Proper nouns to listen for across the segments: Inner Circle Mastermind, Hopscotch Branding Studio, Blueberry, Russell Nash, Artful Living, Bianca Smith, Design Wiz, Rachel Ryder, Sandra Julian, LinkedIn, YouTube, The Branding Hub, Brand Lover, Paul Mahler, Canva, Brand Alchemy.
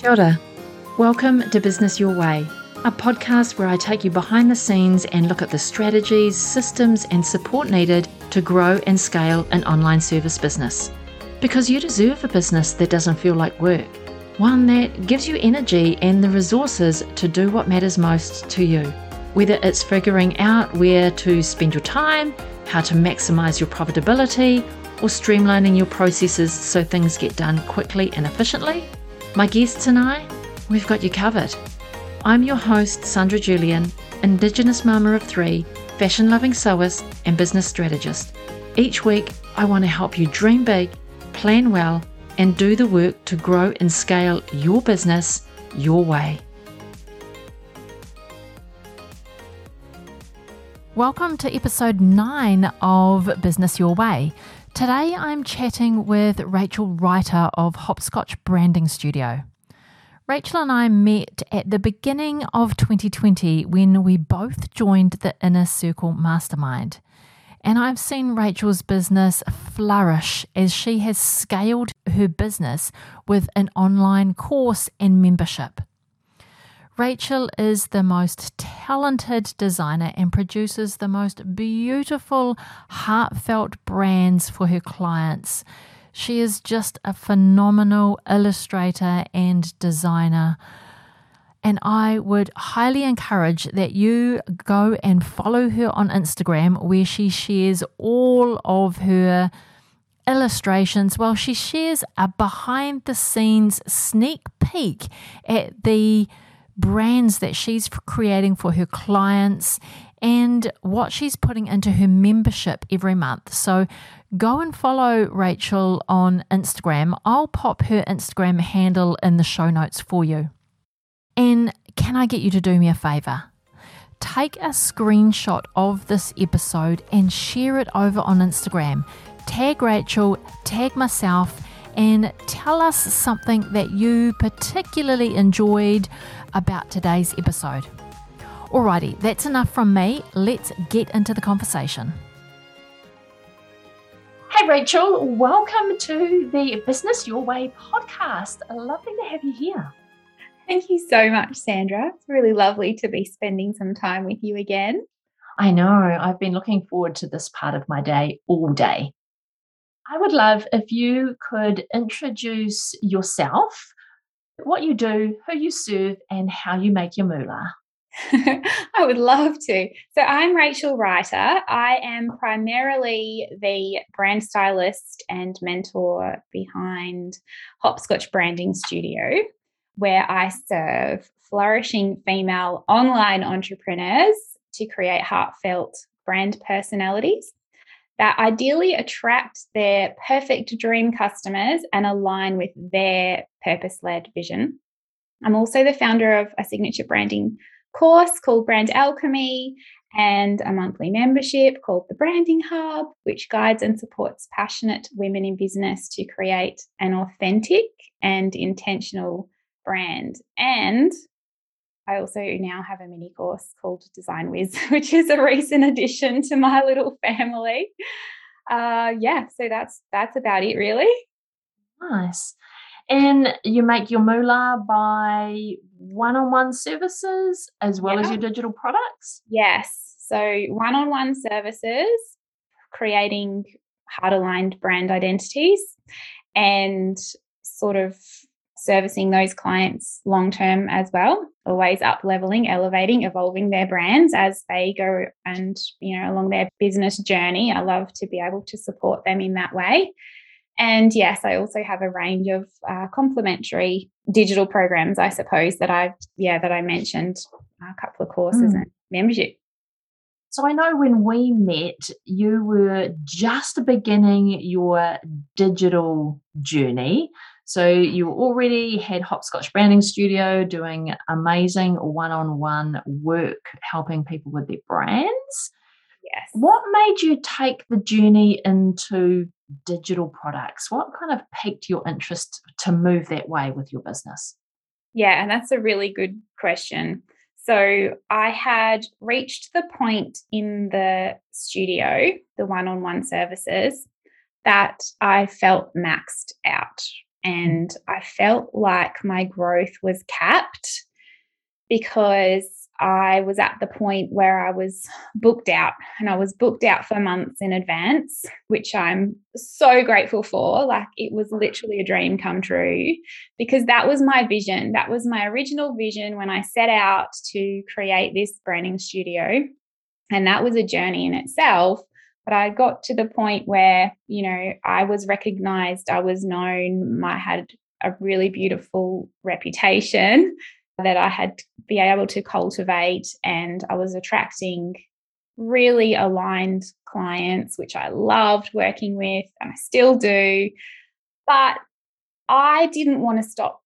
Kia ora. Welcome to Business Your Way, a podcast where I take you behind the scenes and look at the strategies, systems, and support needed to grow and scale an online service business. Because you deserve a business that doesn't feel like work, one that gives you energy and the resources to do what matters most to you, whether it's figuring out where to spend your time, how to maximize your profitability, or streamlining your processes so things get done quickly and efficiently. My guests and I, we've got you covered. I'm your host, Sandra Julian, Indigenous mama of three, fashion-loving sewist, and business strategist. Each week, I want to help you dream big, plan well, and do the work to grow and scale your business your way. Welcome to episode 9 of Business Your Way. Today I'm chatting with Rachel Ryder of Hopscotch Branding Studio. Rachel and I met at the beginning of 2020 when we both joined the Inner Circle Mastermind. And I've seen Rachel's business flourish as she has scaled her business with an online course and membership. Rachel is the most talented designer and produces the most beautiful, heartfelt brands for her clients. She is just a phenomenal illustrator and designer. And I would highly encourage that you go and follow her on Instagram, where she shares all of her illustrations. Well, she shares a behind-the-scenes sneak peek at the brands that she's creating for her clients and what she's putting into her membership every month. So go and follow Rachel on Instagram. I'll pop her Instagram handle in the show notes for you. And can I get you to do me a favor? Take a screenshot of this episode and share it over on Instagram. Tag Rachel, tag myself, and tell us something that you particularly enjoyed about today's episode. Alrighty, that's enough from me. Let's get into the conversation. Hey Rachel, welcome to the Business Your Way podcast. Lovely to have you here. Thank you so much, Sandra. It's really lovely to be spending some time with you again. I know. I've been looking forward to this part of my day all day. I would love if you could introduce yourself, what you do, who you serve, and how you make your moolah. I would love to. So I'm Rachel Ryder. I am primarily the brand stylist and mentor behind Hopscotch Branding Studio, where I serve flourishing female online entrepreneurs to create heartfelt brand personalities that ideally attract their perfect dream customers and align with their purpose-led vision. I'm also the founder of a signature branding course called Brand Alchemy and a monthly membership called The Branding Hub, which guides and supports passionate women in business to create an authentic and intentional brand. And I also now have a mini course called Design Wiz, which is a recent addition to my little family. So that's about it, really. Nice. And you make your moolah by one-on-one services as well as your digital products? Yes. So one-on-one services, creating heart-aligned brand identities and sort of servicing those clients long-term as well, always up-leveling, elevating, evolving their brands as they go and, along their business journey. I love to be able to support them in that way. And yes, I also have a range of complementary digital programs, I suppose, that I mentioned, a couple of courses and membership. So I know when we met, you were just beginning your digital journey. So you already had Hopscotch Branding Studio doing amazing one-on-one work, helping people with their brands. Yes. What made you take the journey into digital products? What kind of piqued your interest to move that way with your business? Yeah, and that's a really good question. So I had reached the point in the studio, the one-on-one services, that I felt maxed out. and I felt like my growth was capped because I was at the point where I was booked out, and I was booked out for months in advance, which I'm so grateful for. Like, it was literally a dream come true, because that was my vision. That was my original vision when I set out to create this branding studio. And that was a journey in itself. But I got to the point where, you know, I was recognized, I was known, I had a really beautiful reputation that I had to be able to cultivate, and I was attracting really aligned clients, which I loved working with, and I still do. But I didn't want to stop.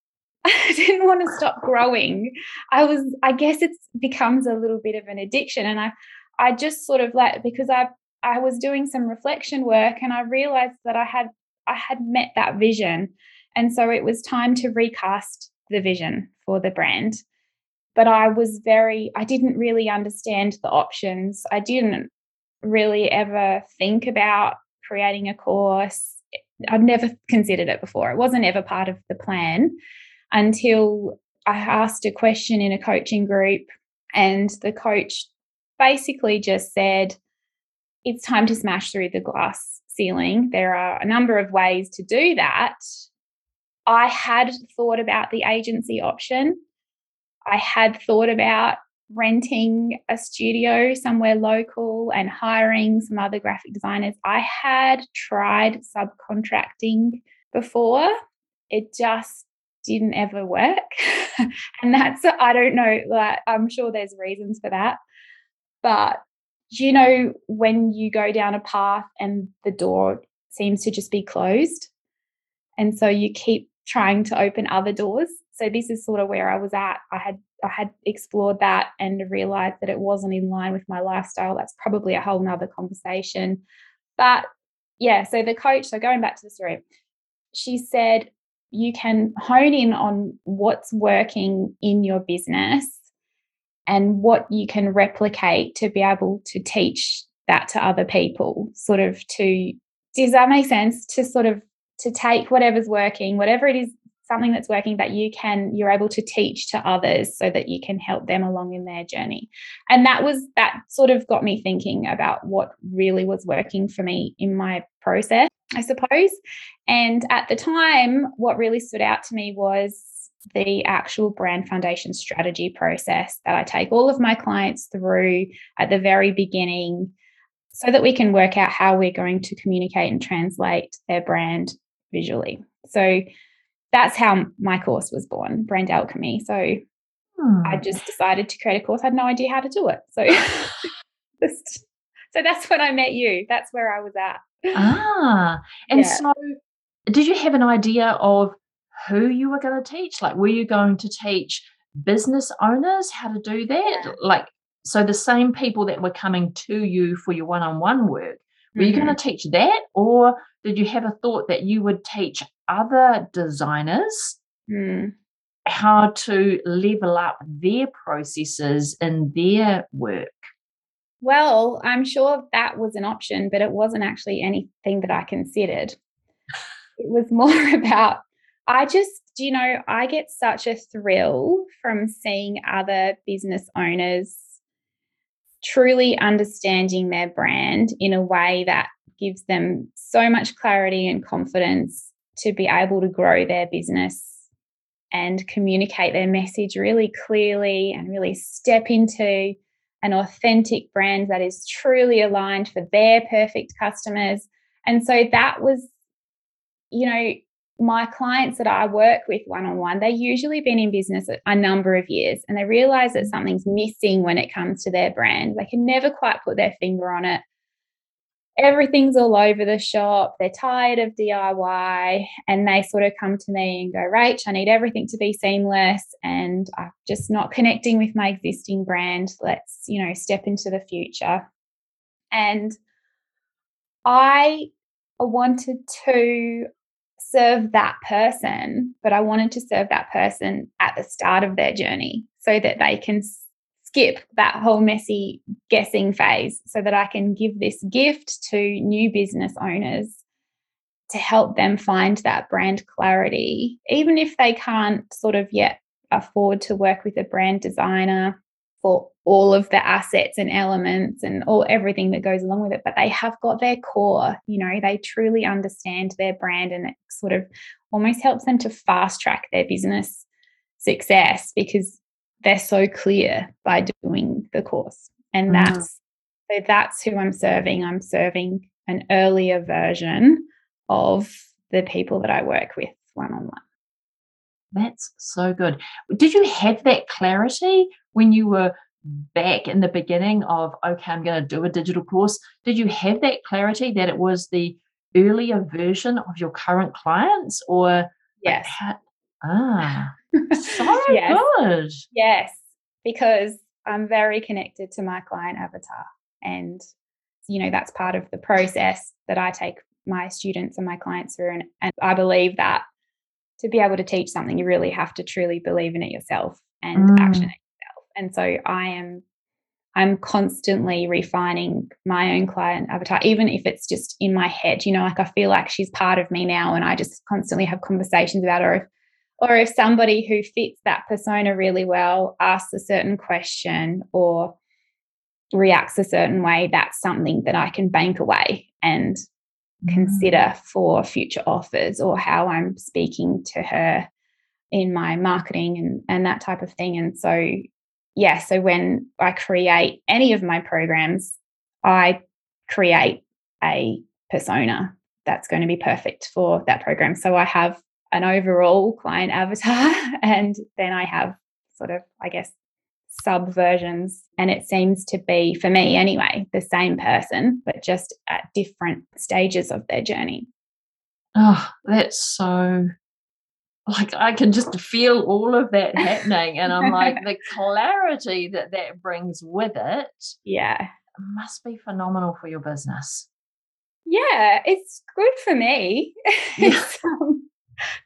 I didn't want to stop growing. I guess it becomes a little bit of an addiction. And I just sort of like, because I was doing some reflection work, and I realized that I had met that vision. And so it was time to recast the vision for the brand. But I didn't really understand the options. I didn't really ever think about creating a course. I'd never considered it before. It wasn't ever part of the plan until I asked a question in a coaching group, and the coach basically just said, it's time to smash through the glass ceiling. There are a number of ways to do that. I had thought about the agency option. I had thought about renting a studio somewhere local and hiring some other graphic designers. I had tried subcontracting before. It just didn't ever work. And that's, I don't know, like, I'm sure there's reasons for that. But, you know, when you go down a path and the door seems to just be closed, and so you keep trying to open other doors. So this is sort of where I was at. I had explored that and realized that it wasn't in line with my lifestyle. That's probably a whole nother conversation. But yeah, so the coach, so going back to the story, she said, you can hone in on what's working in your business and what you can replicate to be able to teach that to other people, sort of to, does that make sense? To sort of, to take whatever's working, whatever it is, something that's working that you're able to teach to others so that you can help them along in their journey. And that sort of got me thinking about what really was working for me in my process, I suppose. And at the time, what really stood out to me was the actual brand foundation strategy process that I take all of my clients through at the very beginning, so that we can work out how we're going to communicate and translate their brand visually. So that's how my course was born, Brand Alchemy. So I just decided to create a course. I had no idea how to do it. So so that's when I met you. That's where I was at. And yeah. So did you have an idea of who you were going to teach? Like, were you going to teach business owners how to do that? Like, so the same people that were coming to you for your one-on-one work, were you going to teach that? Or did you have a thought that you would teach other designers how to level up their processes in their work? Well, I'm sure that was an option, but it wasn't actually anything that I considered. It was more about, I get such a thrill from seeing other business owners truly understanding their brand in a way that gives them so much clarity and confidence to be able to grow their business and communicate their message really clearly and really step into an authentic brand that is truly aligned for their perfect customers. And so that was, you know, my clients that I work with one-on-one, they've usually been in business a number of years, and they realize that something's missing when it comes to their brand. They can never quite put their finger on it. Everything's all over the shop. They're tired of DIY, and they sort of come to me and go, Rach, I need everything to be seamless, and I'm just not connecting with my existing brand. Let's, you know, step into the future. And I wanted to serve that person, but I wanted to serve that person at the start of their journey so that they can skip that whole messy guessing phase, so that I can give this gift to new business owners to help them find that brand clarity, even if they can't sort of yet afford to work with a brand designer for all of the assets and elements and everything that goes along with it. But they have got their core, you know, they truly understand their brand, and it sort of almost helps them to fast track their business success because they're so clear by doing the course. And that's who I'm serving. I'm serving an earlier version of the people that I work with one-on-one. That's so good. Did you have that clarity when you were back in the beginning of, okay, I'm going to do a digital course? Did you have that clarity that it was the earlier version of your current clients? Or yes. So yes. Good. Yes, because I'm very connected to my client avatar. And, you know, that's part of the process that I take my students and my clients through. And I believe that to be able to teach something, you really have to truly believe in it yourself and action it yourself. And so I'm constantly refining my own client avatar, even if it's just in my head, you know, like I feel like she's part of me now and I just constantly have conversations about her. Or if somebody who fits that persona really well asks a certain question or reacts a certain way, that's something that I can bank away and consider for future offers or how I'm speaking to her in my marketing and that type of thing. And so, yeah, so when I create any of my programs, I create a persona that's going to be perfect for that program. So I have an overall client avatar, and then I have sort of, I guess, subversions, and it seems to be, for me anyway, the same person but just at different stages of their journey. Oh, that's so, like, I can just feel all of that happening and I'm like, the clarity that brings with it, yeah, must be phenomenal for your business. Yeah, it's good for me.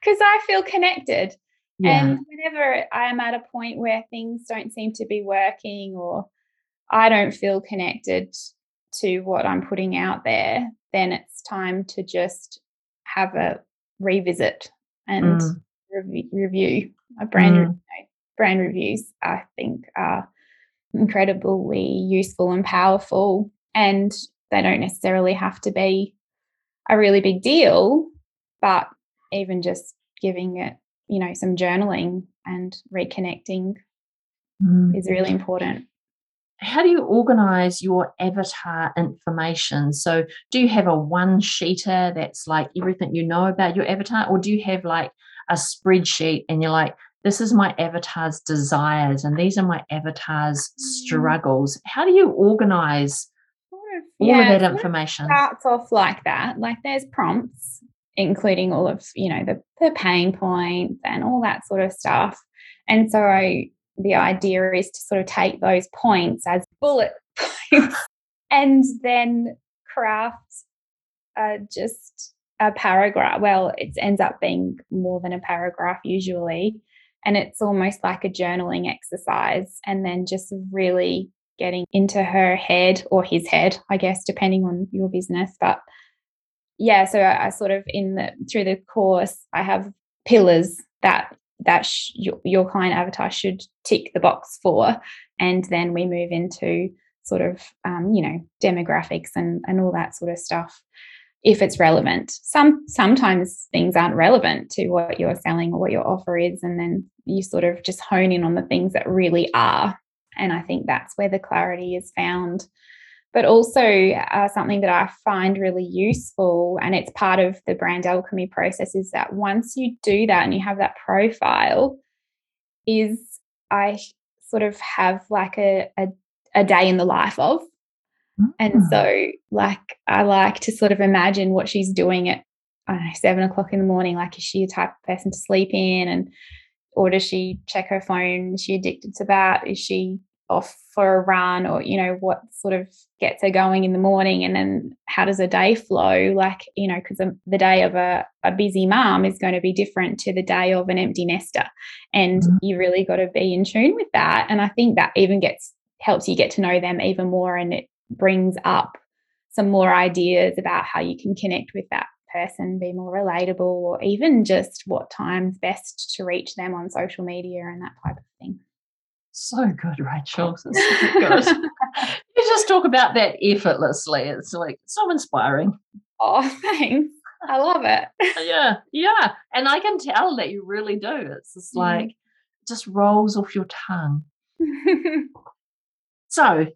Because I feel connected. Yeah. And whenever I'm at a point where things don't seem to be working or I don't feel connected to what I'm putting out there, then it's time to just have a revisit and review. Brand reviews, I think, are incredibly useful and powerful, and they don't necessarily have to be a really big deal, but even just giving it, you know, some journaling and reconnecting is really important. How do you organize your avatar information? So do you have a one-sheeter that's like everything you know about your avatar, or do you have like a spreadsheet and you're like, this is my avatar's desires and these are my avatar's struggles? How do you organize all of that information? It starts off like that. Like there's prompts, including all of, you know, the pain points and all that sort of stuff. And so the idea is to sort of take those points as bullet points and then craft just a paragraph. Well, it ends up being more than a paragraph usually, and it's almost like a journaling exercise, and then just really getting into her head or his head, I guess, depending on your business. But yeah, so I sort of through the course, I have pillars that your client avatar should tick the box for, and then we move into sort of you know, demographics and all that sort of stuff if it's relevant. Sometimes things aren't relevant to what you're selling or what your offer is, and then you sort of just hone in on the things that really are. And I think that's where the clarity is found. But also something that I find really useful, and it's part of the brand alchemy process, is that once you do that and you have that profile, is I sort of have like a day in the life of. And so like I like to sort of imagine what she's doing at, I don't know, 7:00 in the morning. Like, is she the type of person to sleep in, or does she check her phone? Is she addicted to that? Is she off for a run? Or, you know, what sort of gets her going in the morning, and then how does a day flow? Like, you know, because the day of a busy mom is going to be different to the day of an empty nester, and you really got to be in tune with that. And I think that even helps you get to know them even more, and it brings up some more ideas about how you can connect with that person, be more relatable, or even just what time's best to reach them on social media and that type of thing. So good, Rachel. So good. You just talk about that effortlessly. It's like so inspiring. Oh, thanks. I love it. Yeah. And I can tell that you really do. It's just like it just rolls off your tongue. So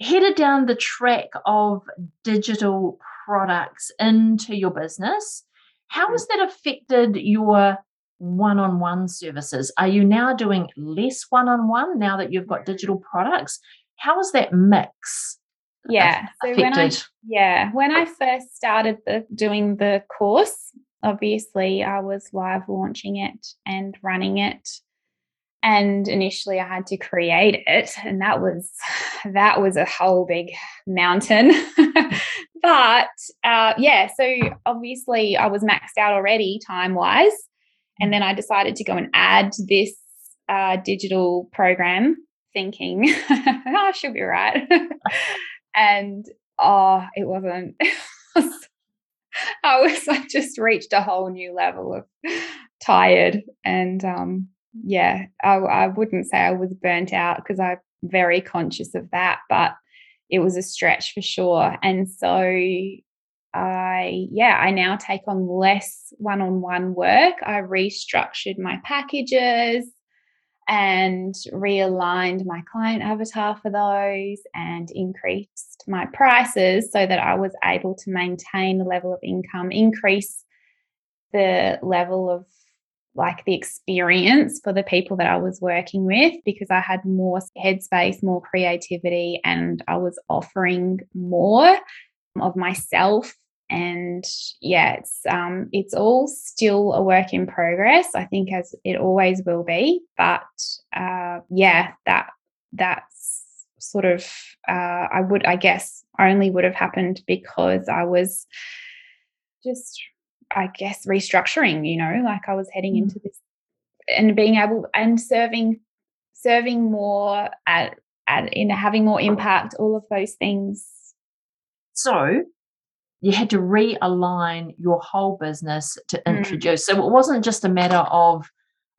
headed down the track of digital products into your business, how has that affected your one-on-one services? Are you now doing less one-on-one now that you've got digital products? How is that mix? Yeah. So when I first started doing the course, obviously I was live launching it and running it. And initially I had to create it, and that was a whole big mountain. But so obviously I was maxed out already time-wise. And then I decided to go and add this digital program thinking, I should be right. And it wasn't. I just reached a whole new level of tired, and I wouldn't say I was burnt out because I'm very conscious of that, but it was a stretch for sure. And so I now take on less one-on-one work. I restructured my packages and realigned my client avatar for those and increased my prices so that I was able to maintain the level of income, increase the level of like the experience for the people that I was working with, because I had more headspace, more creativity, and I was offering more of myself. And it's all still a work in progress, I think, as it always will be. But that's sort of only would have happened because I was just, I guess, restructuring, like I was heading into this and being able and serving more in having more impact, all of those things. So you had to realign your whole business to introduce. So it wasn't just a matter of,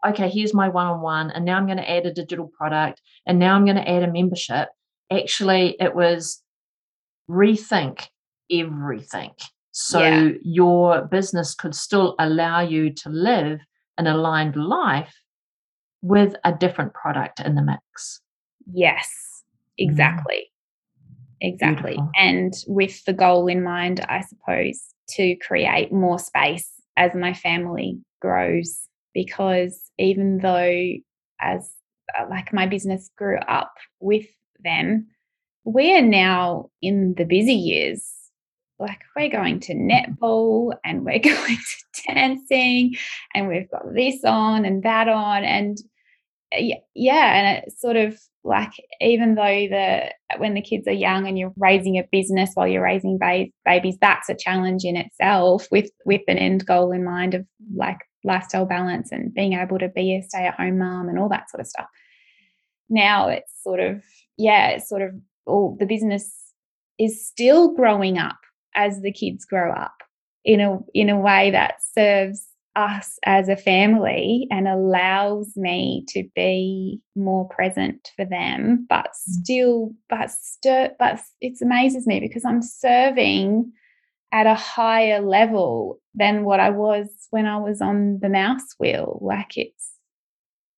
okay, here's my one-on-one and now I'm going to add a digital product and now I'm going to add a membership. Actually, it was rethink everything. So your business could still allow you to live an aligned life with a different product in the mix. Yes, exactly. Exactly. Beautiful. And with the goal in mind, I suppose, to create more space as my family grows, because even though as like my business grew up with them, we are now in the busy years. Like we're going to netball and we're going to dancing and we've got this on and that on. And and it's sort of like, even though when the kids are young and you're raising a business while you're raising babies, that's a challenge in itself with an end goal in mind of like lifestyle balance and being able to be a stay-at-home mom and all that sort of stuff. Now it's sort of, the business is still growing up as the kids grow up in a way that serves us as a family and allows me to be more present for them, but it amazes me because I'm serving at a higher level than what I was when I was on the mouse wheel. Like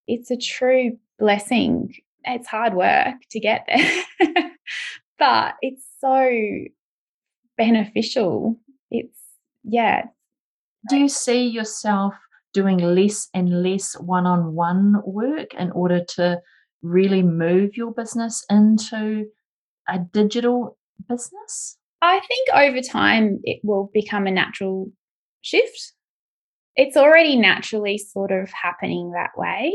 it's a true blessing. It's hard work to get there, but it's so beneficial. It's Do you see yourself doing less and less one-on-one work in order to really move your business into a digital business? I think over time it will become a natural shift. It's already naturally sort of happening that way,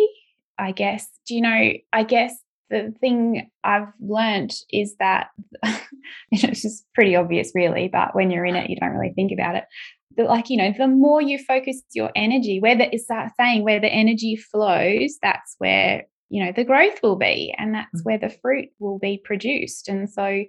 I guess. The thing I've learned is that it's just pretty obvious really, but when you're in it, you don't really think about it. But the more you focus your energy, where the energy flows, that's where, the growth will be, and that's where the fruit will be produced. And so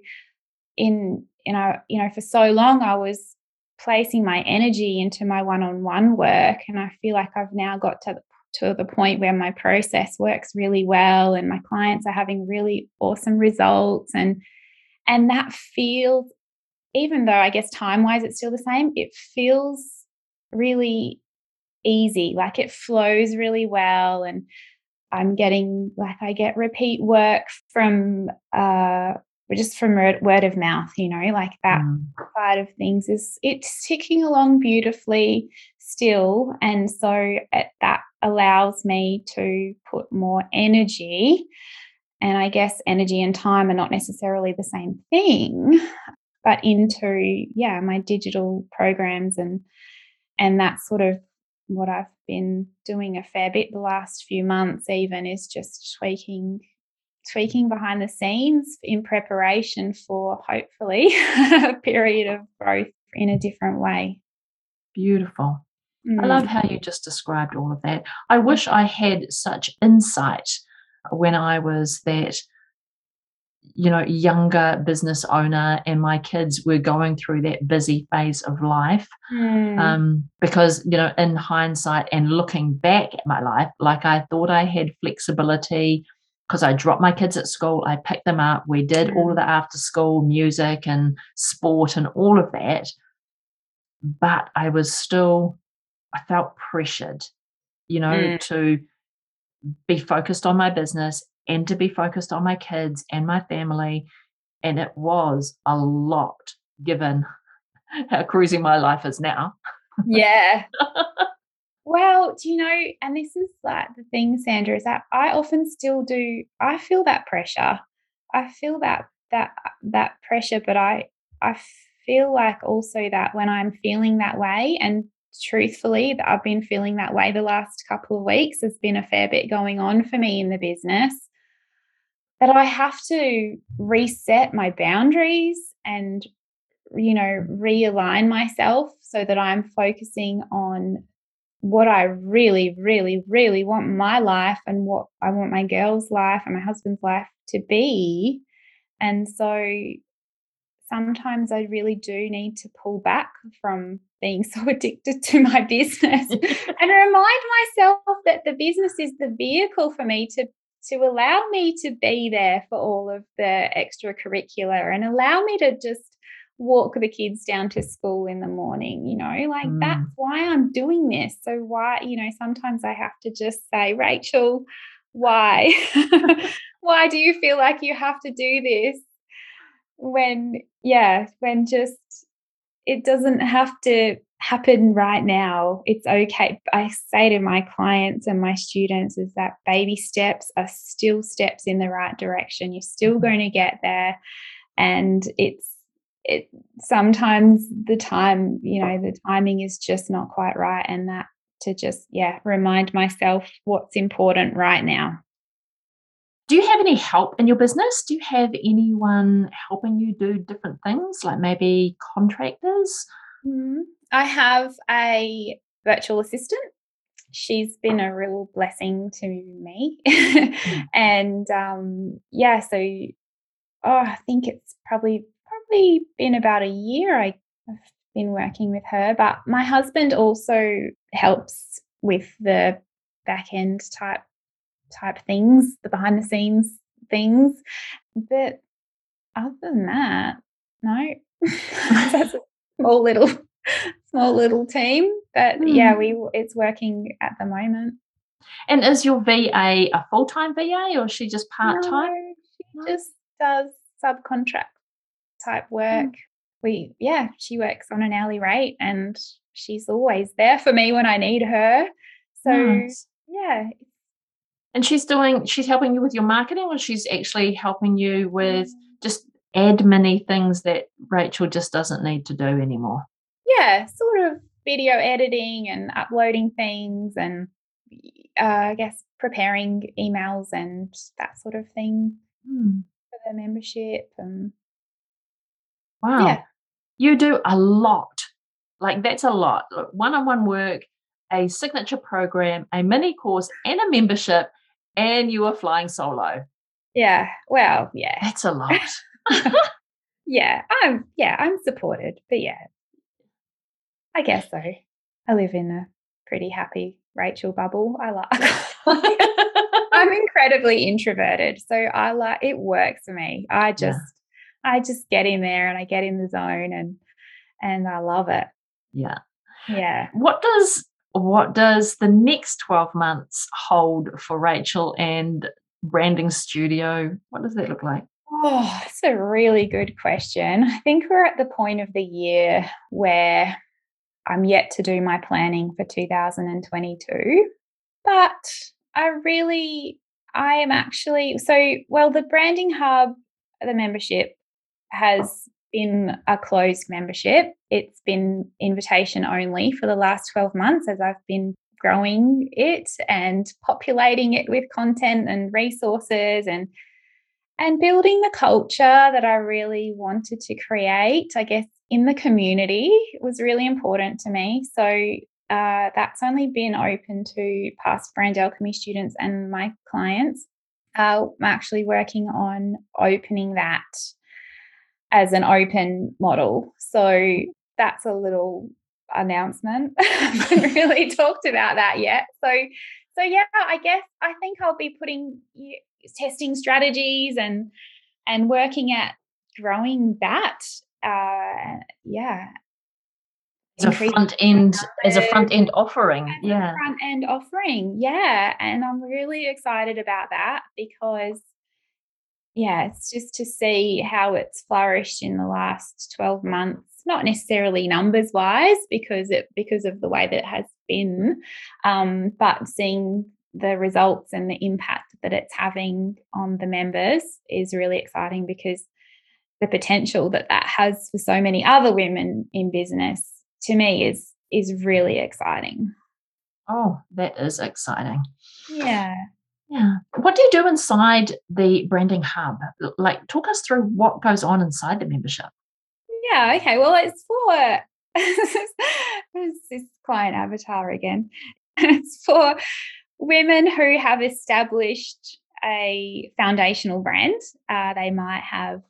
for so long I was placing my energy into my one-on-one work. And I feel like I've now got to the point where my process works really well and my clients are having really awesome results. And that feels, even though I guess time-wise it's still the same, it feels really easy, like it flows really well. And I'm getting, like, I get repeat work from just from word of mouth, you know, like that side of things is, it's ticking along beautifully still. And so that allows me to put more energy, and I guess energy and time are not necessarily the same thing, but into, yeah, my digital programs and that's sort of what I've been doing a fair bit the last few months even, is just tweaking behind the scenes in preparation for, hopefully, a period of growth in a different way. Beautiful. I love how you just described all of that. I wish I had such insight when I was that, you know, younger business owner and my kids were going through that busy phase of life. Because, you know, in hindsight and looking back at my life, like, I thought I had flexibility because I dropped my kids at school, I picked them up, we did all of the after school music and sport and all of that. But I was still, I felt pressured, you know, to be focused on my business and to be focused on my kids and my family. And it was a lot, given how crazy my life is now. Yeah. Well, do you know, and this is like the thing, Sandra, is that I often still do, I feel that pressure. I feel that pressure, but I feel like also that when I'm feeling that way, and truthfully, I've been feeling that way the last couple of weeks, there's been a fair bit going on for me in the business, that I have to reset my boundaries and, you know, realign myself so that I'm focusing on what I really, really, really want my life and what I want my girl's life and my husband's life to be. And so sometimes I really do need to pull back from being so addicted to my business and remind myself that the business is the vehicle for me to allow me to be there for all of the extracurricular and allow me to just walk the kids down to school in the morning, you know, like that's why I'm doing this. So why, you know, sometimes I have to just say, Rachel, why? Why do you feel like you have to do this when just it doesn't have to happen right now? It's okay. I say to my clients and my students is that baby steps are still steps in the right direction. You're still going to get there. And it sometimes the time, you know, the timing is just not quite right, and that to just remind myself what's important right now. Do you have any help in your business? Do you have anyone helping you do different things, like maybe contractors? I have a virtual assistant. She's been a real blessing to me. And I think it's probably been about a year I've been working with her, but my husband also helps with the back end type things, the behind the scenes things. But other than that, no. That's a small little team. But it's working at the moment. And is your VA a full time VA, or is she just part time? No, she just does subcontract type work. She works on an hourly rate, and she's always there for me when I need her. So and she's helping you with your marketing, or she's actually helping you with just admin-y things that Rachel just doesn't need to do anymore? Sort of video editing and uploading things, and I guess preparing emails and that sort of thing for the membership. And wow. Yeah. You do a lot. Like, that's a lot. Look, one-on-one work, a signature program, a mini course, and a membership, and you are flying solo. Yeah. Well, yeah. That's a lot. I'm supported, but yeah. I guess so. I live in a pretty happy Rachel bubble. I like I'm incredibly introverted, so I like it works for me. I just get in there and I get in the zone and I love it. Yeah. Yeah. What does the next 12 months hold for Rachel and Branding Studio? What does that look like? Oh, that's a really good question. I think we're at the point of the year where I'm yet to do my planning for 2022, but the Branding Hub, the membership has been a closed membership. It's been invitation only for the last 12 months as I've been growing it and populating it with content and resources and building the culture that I really wanted to create, I guess, in the community. It was really important to me. So that's only been open to past Brand Alchemy students and my clients. I'm actually working on opening that as an open model. So that's a little announcement. I haven't really talked about that yet. So yeah, I guess I think I'll be testing strategies and working at growing that. Yeah. As a front end offering. Yeah. And I'm really excited about that because it's just to see how it's flourished in the last 12 months, not necessarily numbers wise because of the way that it has been, but seeing the results and the impact that it's having on the members is really exciting because the potential that has for so many other women in business to me is really exciting. Oh, that is exciting. Yeah. Yeah. What do you do inside the Branding Hub? Like, talk us through what goes on inside the membership. Yeah, okay. Well, it's for this client avatar again. It's for women who have established a foundational brand. They might have,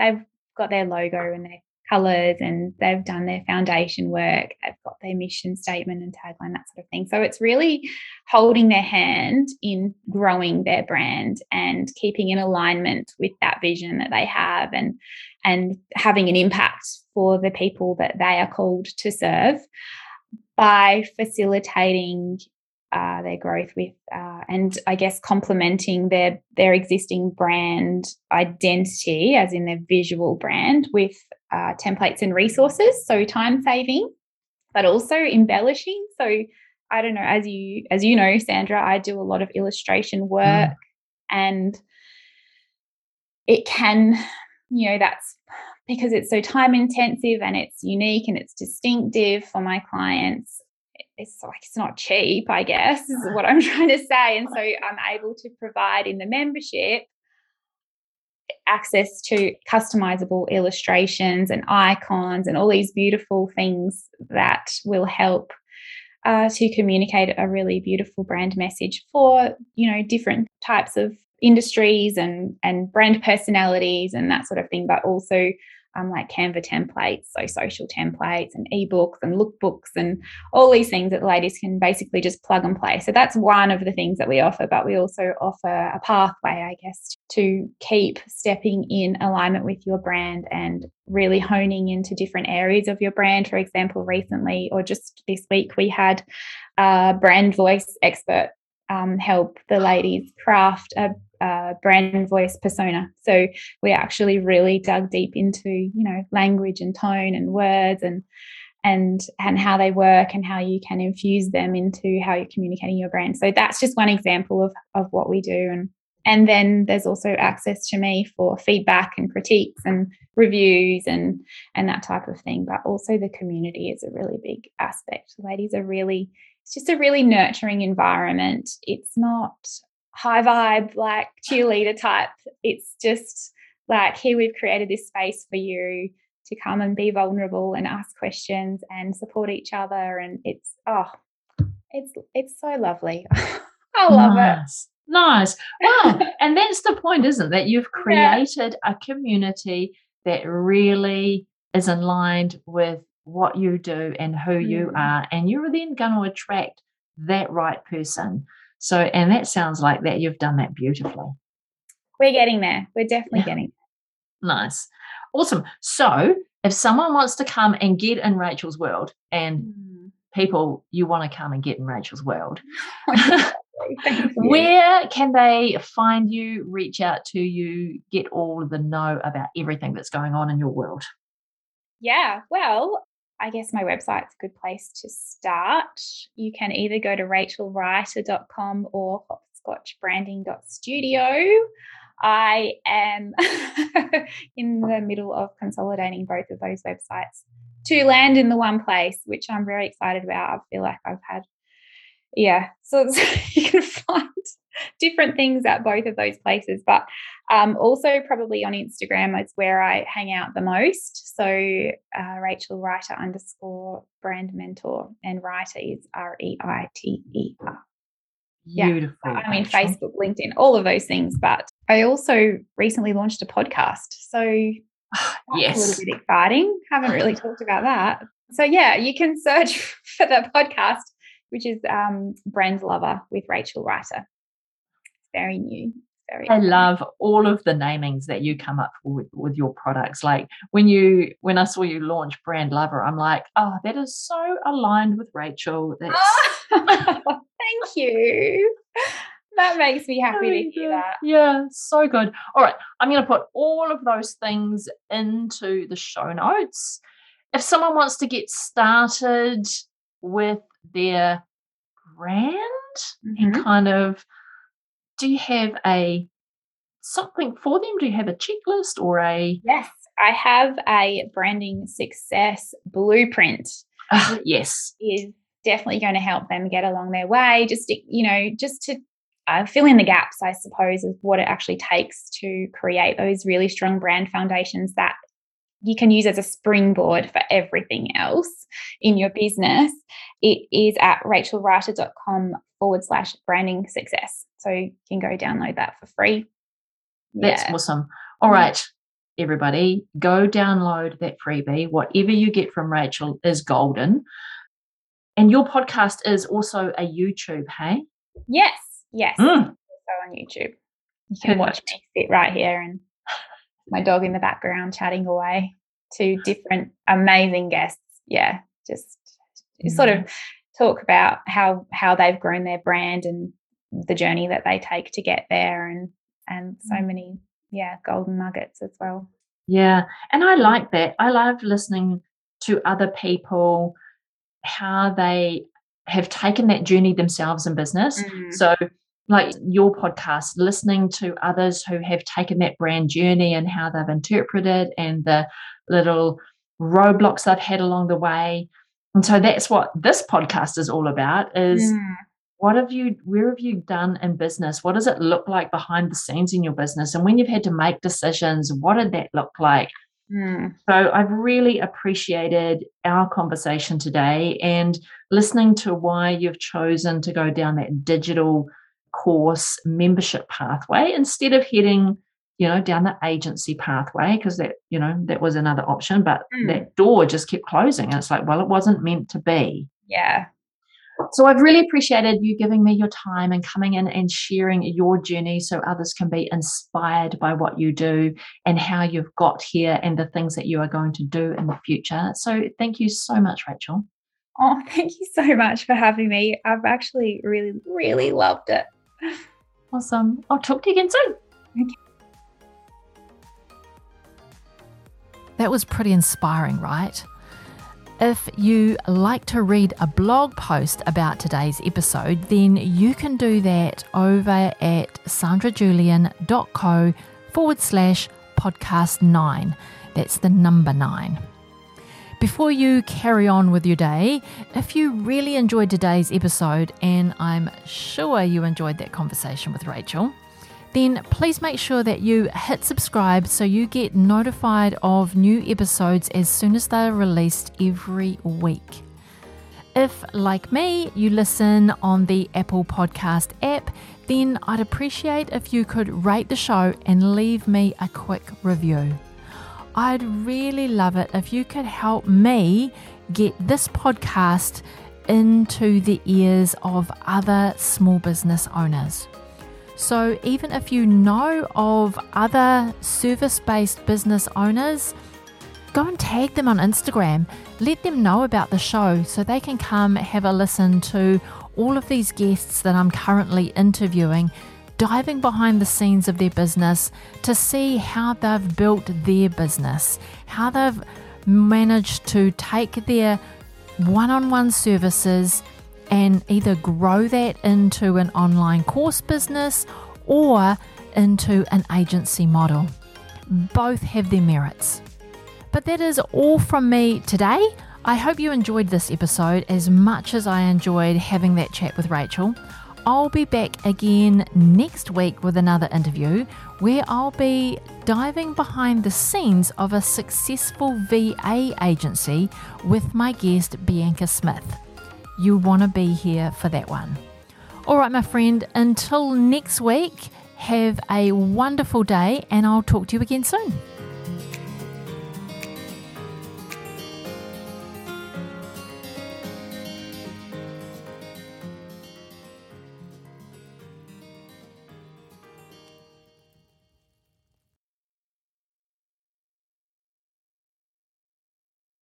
they've got their logo and their colours and they've done their foundation work, they've got their mission statement and tagline, that sort of thing. So it's really holding their hand in growing their brand and keeping in alignment with that vision that they have and having an impact for the people that they are called to serve by facilitating their growth with and I guess complementing their existing brand identity, as in their visual brand, with templates and resources, so time saving, but also embellishing. So I don't know, as you know, Sandra, I do a lot of illustration work, and it can, that's because it's so time intensive and it's unique and it's distinctive for my clients. It's like it's not cheap, I guess, is what I'm trying to say. And so I'm able to provide in the membership access to customizable illustrations and icons and all these beautiful things that will help to communicate a really beautiful brand message for, different types of industries and brand personalities and that sort of thing, but also like Canva templates, so social templates and ebooks and lookbooks and all these things that the ladies can basically just plug and play. So that's one of the things that we offer, but we also offer a pathway, I guess, to keep stepping in alignment with your brand and really honing into different areas of your brand. For example, recently or just this week, we had a brand voice expert help the ladies craft a brand voice persona. So we actually really dug deep into language and tone and words and how they work and how you can infuse them into how you're communicating your brand. So that's just one example of what we do, and then there's also access to me for feedback and critiques and reviews and that type of thing. But also the community is a really big aspect. The ladies are really, it's just a really nurturing environment. It's not high vibe, like cheerleader type. It's just like, here we've created this space for you to come and be vulnerable and ask questions and support each other. And it's so lovely. I love it. Nice. Wow. And that's the point, isn't that you've created a community that really is aligned with what you do and who you are, and you're then going to attract that right person. So, and that sounds like that you've done that beautifully. We're getting there. We're definitely getting there. Nice. Awesome. So if someone wants to come and get in Rachel's world, and people, you want to come and get in Rachel's world, where can they find you, reach out to you, get all the know about everything that's going on in your world? Yeah, well, I guess my website's a good place to start. You can either go to rachelryder.com or hopscotchbranding.studio. I am in the middle of consolidating both of those websites to land in the one place, which I'm very excited about. I feel like I've had, so it's, you can find different things at both of those places. But also probably on Instagram is where I hang out the most. So Rachel Ryder _ brand mentor, and Ryder is Reiter. Beautiful. Yeah, I mean, Facebook, LinkedIn, all of those things. But I also recently launched a podcast. So that's a little bit exciting. Haven't really talked about that. So, yeah, you can search for the podcast, which is Brand Lover with Rachel Ryder. It's very new. I love all of the namings that you come up with your products. Like when I saw you launch Brand Lover, I'm like, oh, that is so aligned with Rachel. Thank you. That makes me happy to hear that. Yeah, so good. All right, I'm going to put all of those things into the show notes. If someone wants to get started with their brand and kind of, do you have something for them? Do you have a checklist or a... Yes, I have a branding success blueprint. Yes. Is definitely going to help them get along their way. Just to fill in the gaps, I suppose, is what it actually takes to create those really strong brand foundations that you can use as a springboard for everything else in your business. It is at rachelryder.com / branding success. So you can go download that for free. That's awesome. All right, everybody, go download that freebie. Whatever you get from Rachel is golden. And your podcast is also a YouTube, hey? Yes. Also on YouTube. You can watch me sit right here and my dog in the background chatting away to different amazing guests. Yeah, just sort of talk about how they've grown their brand and the journey that they take to get there, and so many golden nuggets as well. Yeah, and I like that. I love listening to other people, how they have taken that journey themselves in business. So like your podcast, listening to others who have taken that brand journey and how they've interpreted and the little roadblocks they've had along the way. And so that's what this podcast is all about, is where have you done in business? What does it look like behind the scenes in your business? And when you've had to make decisions, what did that look like? So I've really appreciated our conversation today and listening to why you've chosen to go down that digital course membership pathway instead of heading, down the agency pathway, because that, that was another option, but that door just kept closing. And it's like, well, it wasn't meant to be. Yeah. So I've really appreciated you giving me your time and coming in and sharing your journey so others can be inspired by what you do and how you've got here and the things that you are going to do in the future. So thank you so much, Rachel. Oh, thank you so much for having me. I've actually really, really loved it. Awesome. I'll talk to you again soon. Okay. That was pretty inspiring, right? If you like to read a blog post about today's episode, then you can do that over at sandrajulian.co / podcast9. That's the number 9. Before you carry on with your day, if you really enjoyed today's episode, and I'm sure you enjoyed that conversation with Rachel, then please make sure that you hit subscribe so you get notified of new episodes as soon as they're released every week. If, like me, you listen on the Apple Podcast app, then I'd appreciate if you could rate the show and leave me a quick review. I'd really love it if you could help me get this podcast into the ears of other small business owners. So even if you know of other service-based business owners, go and tag them on Instagram. Let them know about the show so they can come have a listen to all of these guests that I'm currently interviewing, diving behind the scenes of their business to see how they've built their business, how they've managed to take their one-on-one services and either grow that into an online course business or into an agency model. Both have their merits. But that is all from me today. I hope you enjoyed this episode as much as I enjoyed having that chat with Rachel. I'll be back again next week with another interview where I'll be diving behind the scenes of a successful VA agency with my guest Bianca Smith. You want to be here for that one. All right, my friend, until next week, have a wonderful day and I'll talk to you again soon.